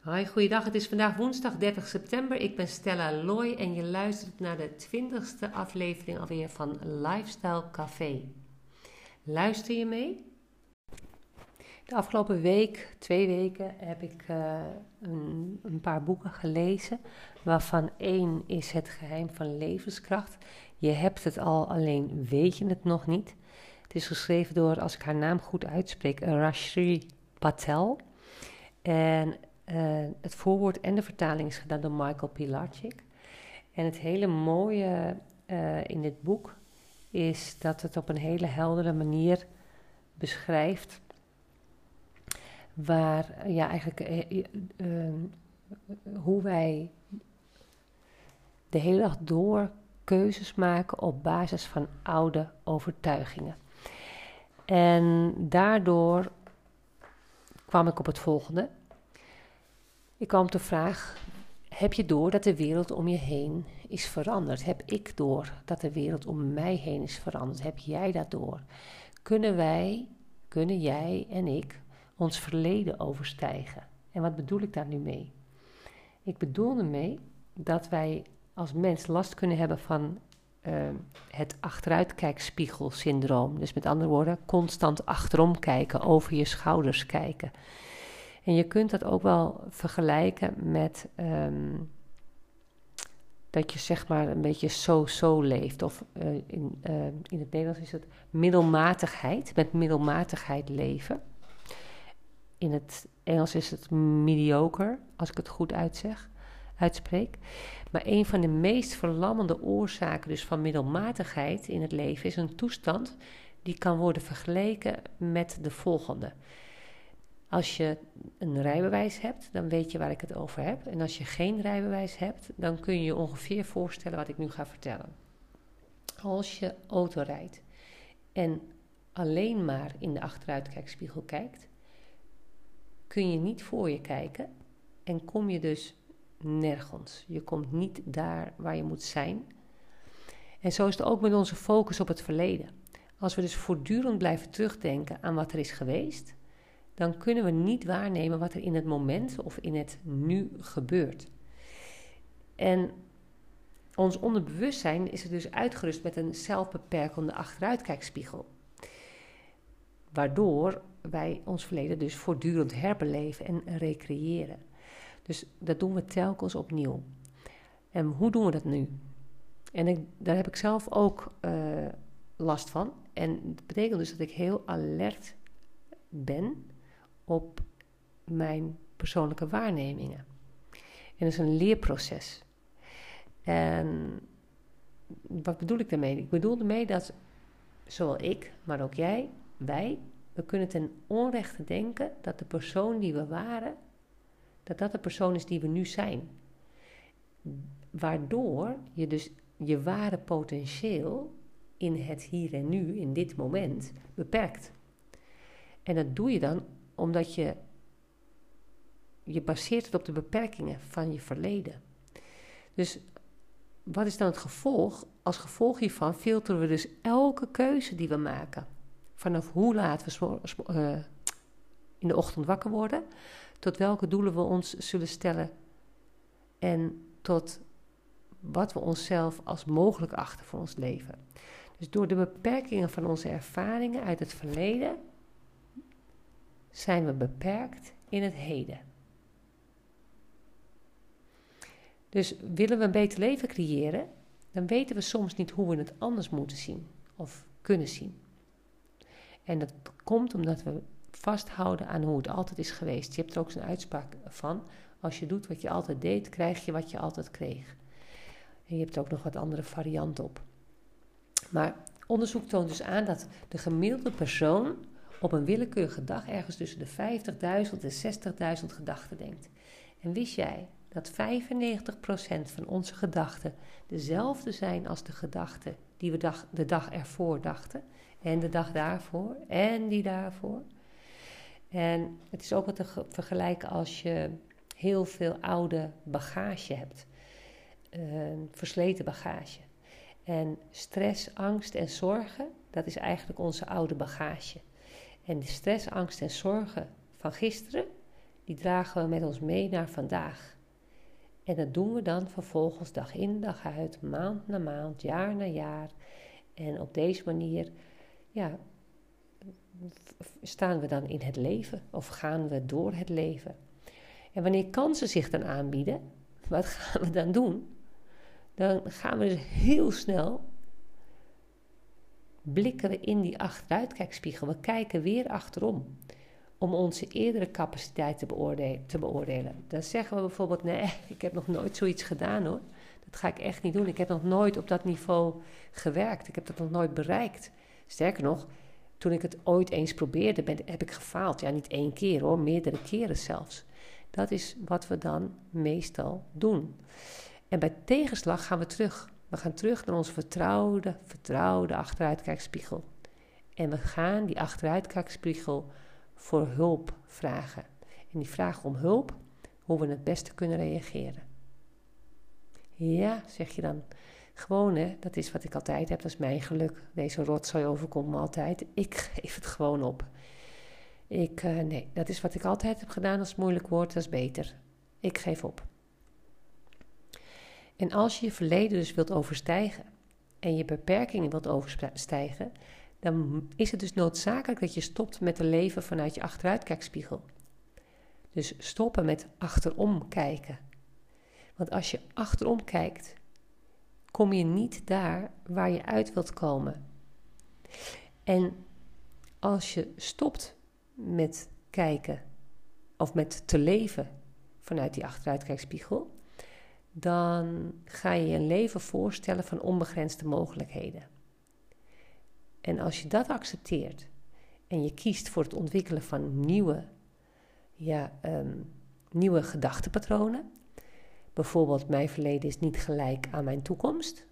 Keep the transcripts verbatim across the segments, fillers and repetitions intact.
Hoi, goeiedag. Het is vandaag woensdag dertig september. Ik ben Stella Looij en je luistert naar de twintigste aflevering alweer van Lifestyle Café. Luister je mee? De afgelopen week, twee weken, heb ik uh, een, een paar boeken gelezen. Waarvan één is Het Geheim van Levenskracht. Je hebt het al, alleen weet je het nog niet. Het is geschreven door, als ik haar naam goed uitspreek, Rashri Patel. En uh, het voorwoord en de vertaling is gedaan door Michael Pilatschik. En het hele mooie uh, in dit boek is dat het op een hele heldere manier beschrijft waar ja, eigenlijk, uh, uh, hoe wij de hele dag door keuzes maken op basis van oude overtuigingen. En daardoor kwam ik op het volgende. Ik kwam op de vraag, heb je door dat de wereld om je heen is veranderd? Heb ik door dat de wereld om mij heen is veranderd? Heb jij dat door? Kunnen wij, kunnen jij en ik ons verleden overstijgen? En wat bedoel ik daar nu mee? Ik bedoel ermee dat wij als mens last kunnen hebben van uh, het achteruitkijkspiegelsyndroom. Dus met andere woorden, constant achterom kijken, over je schouders kijken. En je kunt dat ook wel vergelijken met um, dat je zeg maar een beetje zo-zo leeft. Of uh, in, uh, in het Nederlands is het middelmatigheid, met middelmatigheid leven. In het Engels is het mediocre, als ik het goed uitzeg. uitspreek. Maar een van de meest verlammende oorzaken dus van middelmatigheid in het leven is een toestand die kan worden vergeleken met de volgende. Als je een rijbewijs hebt, dan weet je waar ik het over heb. En als je geen rijbewijs hebt, dan kun je je ongeveer voorstellen wat ik nu ga vertellen. Als je auto rijdt en alleen maar in de achteruitkijkspiegel kijkt, kun je niet voor je kijken en kom je dus nergens. Je komt niet daar waar je moet zijn. En zo is het ook met onze focus op het verleden. Als we dus voortdurend blijven terugdenken aan wat er is geweest, dan kunnen we niet waarnemen wat er in het moment of in het nu gebeurt. En ons onderbewustzijn is er dus uitgerust met een zelfbeperkende achteruitkijkspiegel. Waardoor wij ons verleden dus voortdurend herbeleven en recreëren. Dus dat doen we telkens opnieuw. En hoe doen we dat nu? En ik, daar heb ik zelf ook uh, last van. En dat betekent dus dat ik heel alert ben op mijn persoonlijke waarnemingen. En dat is een leerproces. En wat bedoel ik daarmee? Ik bedoel daarmee dat zowel ik, maar ook jij, wij, we kunnen ten onrechte denken dat de persoon die we waren, dat dat de persoon is die we nu zijn. Waardoor je dus je ware potentieel in het hier en nu, in dit moment, beperkt. En dat doe je dan omdat je je baseert het op de beperkingen van je verleden. Dus wat is dan het gevolg? Als gevolg hiervan filteren we dus elke keuze die we maken. Vanaf hoe laat we smo- smo- uh, in de ochtend wakker worden, tot welke doelen we ons zullen stellen en tot wat we onszelf als mogelijk achten voor ons leven. Dus door de beperkingen van onze ervaringen uit het verleden zijn we beperkt in het heden. Dus willen we een beter leven creëren, dan weten we soms niet hoe we het anders moeten zien of kunnen zien. En dat komt omdat we vasthouden aan hoe het altijd is geweest. Je hebt er ook zo'n uitspraak van. Als je doet wat je altijd deed, krijg je wat je altijd kreeg. En je hebt er ook nog wat andere varianten op. Maar onderzoek toont dus aan dat de gemiddelde persoon op een willekeurige dag ergens tussen de vijftigduizend en zestigduizend gedachten denkt. En wist jij dat vijfennegentig procent van onze gedachten dezelfde zijn als de gedachten die we dag, de dag ervoor dachten? En de dag daarvoor? En die daarvoor? En het is ook wat te vergelijken als je heel veel oude bagage hebt. Uh, versleten bagage. En stress, angst en zorgen, dat is eigenlijk onze oude bagage. En de stress, angst en zorgen van gisteren, die dragen we met ons mee naar vandaag. En dat doen we dan vervolgens dag in, dag uit, maand na maand, jaar na jaar. En op deze manier, ja, staan we dan in het leven of gaan we door het leven. En wanneer kansen zich dan aanbieden, wat gaan we dan doen? Dan gaan we dus heel snel, blikken we in die achteruitkijkspiegel. We kijken weer achterom om onze eerdere capaciteit te beoordelen, te beoordelen. Dan zeggen we bijvoorbeeld, nee, ik heb nog nooit zoiets gedaan hoor. Dat ga ik echt niet doen. Ik heb nog nooit op dat niveau gewerkt. Ik heb dat nog nooit bereikt. Sterker nog, toen ik het ooit eens probeerde, ben, heb ik gefaald. Ja, niet één keer hoor, meerdere keren zelfs. Dat is wat we dan meestal doen. En bij tegenslag gaan we terug. We gaan terug naar onze vertrouwde, vertrouwde achteruitkijkspiegel. En we gaan die achteruitkijkspiegel voor hulp vragen. En die vraag om hulp, hoe we het beste kunnen reageren. Ja, zeg je dan. Gewoon hè, dat is wat ik altijd heb, dat is mijn geluk. Deze rotzooi overkomt me altijd. Ik geef het gewoon op. Ik, uh, nee, dat is wat ik altijd heb gedaan als het moeilijk wordt, dat is beter. Ik geef op. En als je je verleden dus wilt overstijgen en je beperkingen wilt overstijgen, dan is het dus noodzakelijk dat je stopt met te leven vanuit je achteruitkijkspiegel. Dus stoppen met achterom kijken. Want als je achterom kijkt, kom je niet daar waar je uit wilt komen. En als je stopt met kijken of met te leven vanuit die achteruitkijkspiegel, dan ga je je een leven voorstellen van onbegrensde mogelijkheden. En als je dat accepteert en je kiest voor het ontwikkelen van nieuwe, ja, um, nieuwe gedachtenpatronen, bijvoorbeeld mijn verleden is niet gelijk aan mijn toekomst,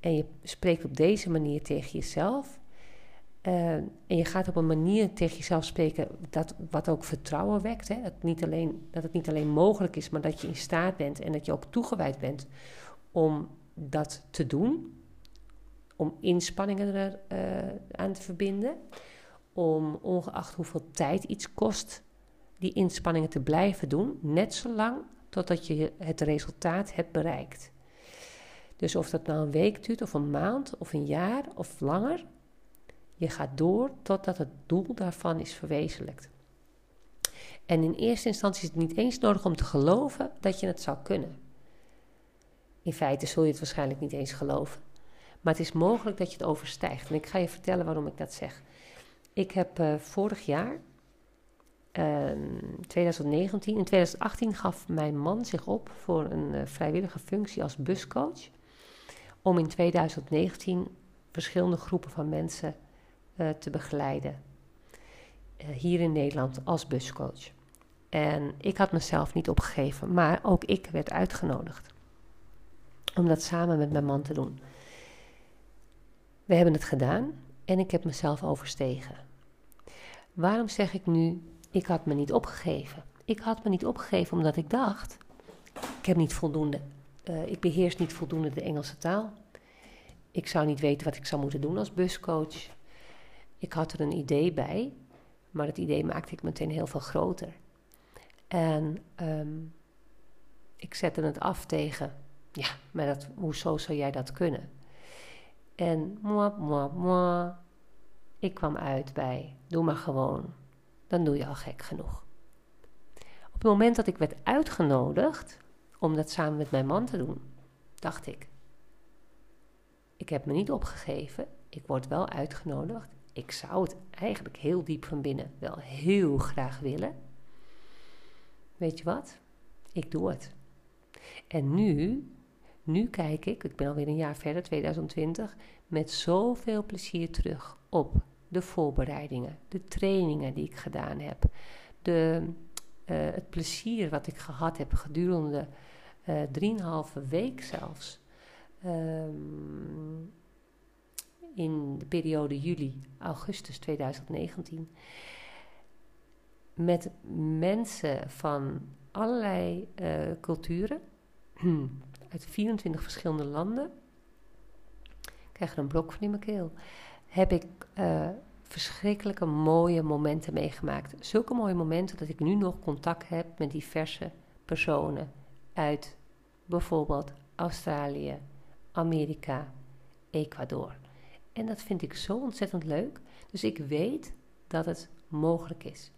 en je spreekt op deze manier tegen jezelf, uh, en je gaat op een manier tegen jezelf spreken dat, wat ook vertrouwen wekt, hè? Dat, niet alleen, dat het niet alleen mogelijk is, maar dat je in staat bent en dat je ook toegewijd bent om dat te doen, om inspanningen er uh, aan te verbinden, om ongeacht hoeveel tijd iets kost, die inspanningen te blijven doen, net zolang totdat je het resultaat hebt bereikt. Dus of dat nou een week duurt, of een maand, of een jaar, of langer, je gaat door totdat het doel daarvan is verwezenlijkt. En in eerste instantie is het niet eens nodig om te geloven dat je het zou kunnen. In feite zul je het waarschijnlijk niet eens geloven. Maar het is mogelijk dat je het overstijgt. En ik ga je vertellen waarom ik dat zeg. Ik heb uh, vorig jaar, twintig negentien, in twintig achttien gaf mijn man zich op voor een uh, vrijwillige functie als buscoach. Om in twintig negentien verschillende groepen van mensen uh, te begeleiden. Uh, hier in Nederland als buscoach. En ik had mezelf niet opgegeven, maar ook ik werd uitgenodigd. Om dat samen met mijn man te doen. We hebben het gedaan en ik heb mezelf overstegen. Waarom zeg ik nu, ik had me niet opgegeven? Ik had me niet opgegeven omdat ik dacht, ik heb niet voldoende, uh, ik beheers niet voldoende de Engelse taal. Ik zou niet weten wat ik zou moeten doen als buscoach. Ik had er een idee bij, maar dat idee maakte ik meteen heel veel groter. En um, ik zette het af tegen, ja, maar dat, hoezo zou jij dat kunnen? En mwah, mwah, mwah, ik kwam uit bij, doe maar gewoon, dan doe je al gek genoeg. Op het moment dat ik werd uitgenodigd om dat samen met mijn man te doen, dacht ik, ik heb me niet opgegeven, ik word wel uitgenodigd, ik zou het eigenlijk heel diep van binnen wel heel graag willen. Weet je wat? Ik doe het. En nu... Nu kijk ik, ik ben alweer een jaar verder, twintig twintig, met zoveel plezier terug op de voorbereidingen, de trainingen die ik gedaan heb, de, uh, het plezier wat ik gehad heb gedurende uh, drieënhalve week zelfs, um, in de periode juli-augustus twintig negentien, met mensen van allerlei uh, culturen, uit vierentwintig verschillende landen, ik krijg er een blok van in mijn keel, heb ik uh, verschrikkelijke mooie momenten meegemaakt. Zulke mooie momenten dat ik nu nog contact heb met diverse personen uit bijvoorbeeld Australië, Amerika, Ecuador. En dat vind ik zo ontzettend leuk. Dus ik weet dat het mogelijk is.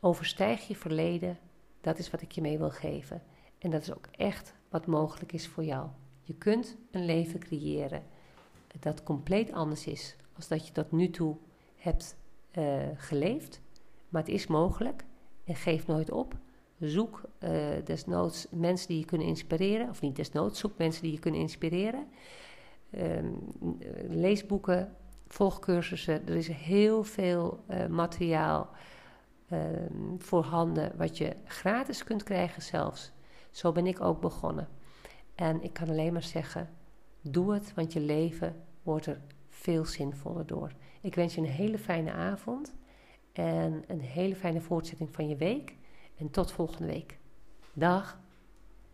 Overstijg je verleden, dat is wat ik je mee wil geven. En dat is ook echt wat mogelijk is voor jou. Je kunt een leven creëren dat compleet anders is als dat je tot nu toe hebt uh, geleefd. Maar het is mogelijk en geef nooit op. Zoek uh, desnoods mensen die je kunnen inspireren. Of niet desnoods, zoek mensen die je kunnen inspireren. Uh, lees boeken, volg cursussen. Er is heel veel uh, materiaal uh, voorhanden wat je gratis kunt krijgen zelfs. Zo ben ik ook begonnen. En ik kan alleen maar zeggen, doe het, want je leven wordt er veel zinvoller door. Ik wens je een hele fijne avond en een hele fijne voortzetting van je week. En tot volgende week. Dag!